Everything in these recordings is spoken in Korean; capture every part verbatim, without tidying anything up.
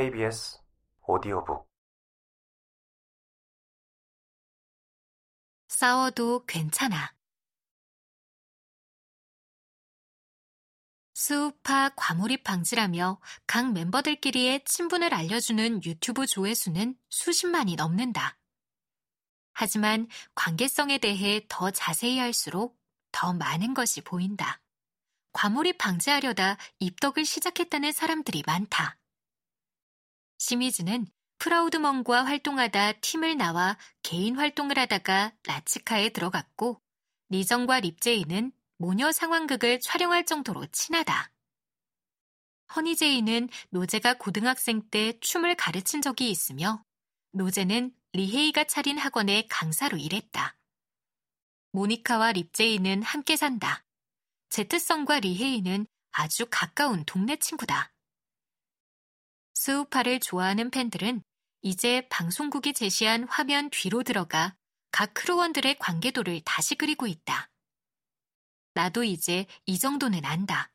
케이비에스 오디오북 싸워도 괜찮아. 스우파 과몰입 방지라며 각 멤버들끼리의 친분을 알려주는 유튜브 조회수는 수십만이 넘는다. 하지만 관계성에 대해 더 자세히 할수록 더 많은 것이 보인다. 과몰입 방지하려다 입덕을 시작했다는 사람들이 많다. 시미즈는 프라우드먼과 활동하다 팀을 나와 개인 활동을 하다가 라치카에 들어갔고, 리정과 립제이는 모녀 상황극을 촬영할 정도로 친하다. 허니제이는 노제가 고등학생 때 춤을 가르친 적이 있으며, 노제는 리헤이가 차린 학원의 강사로 일했다. 모니카와 립제이는 함께 산다. 제트성과 리헤이는 아주 가까운 동네 친구다. 스우파를 좋아하는 팬들은 이제 방송국이 제시한 화면 뒤로 들어가 각 크루원들의 관계도를 다시 그리고 있다. 나도 이제 이 정도는 안다.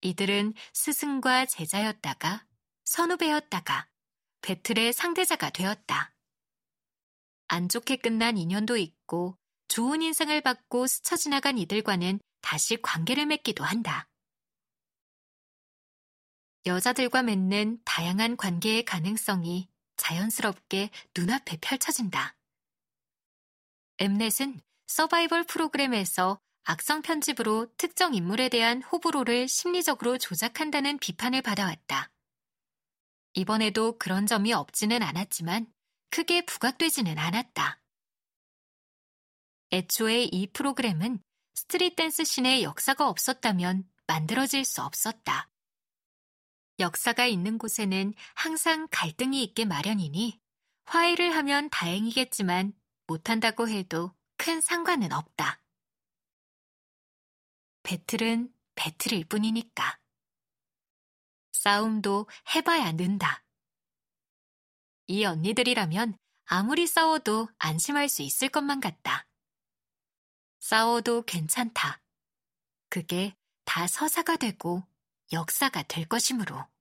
이들은 스승과 제자였다가 선후배였다가 배틀의 상대자가 되었다. 안 좋게 끝난 인연도 있고 좋은 인상을 받고 스쳐 지나간 이들과는 다시 관계를 맺기도 한다. 여자들과 맺는 다양한 관계의 가능성이 자연스럽게 눈앞에 펼쳐진다. 엠넷은 서바이벌 프로그램에서 악성 편집으로 특정 인물에 대한 호불호를 심리적으로 조작한다는 비판을 받아왔다. 이번에도 그런 점이 없지는 않았지만 크게 부각되지는 않았다. 애초에 이 프로그램은 스트릿 댄스 씬의 역사가 없었다면 만들어질 수 없었다. 역사가 있는 곳에는 항상 갈등이 있게 마련이니 화해를 하면 다행이겠지만 못한다고 해도 큰 상관은 없다. 배틀은 배틀일 뿐이니까. 싸움도 해봐야 는다. 이 언니들이라면 아무리 싸워도 안심할 수 있을 것만 같다. 싸워도 괜찮다. 그게 다 서사가 되고 역사가 될 것이므로.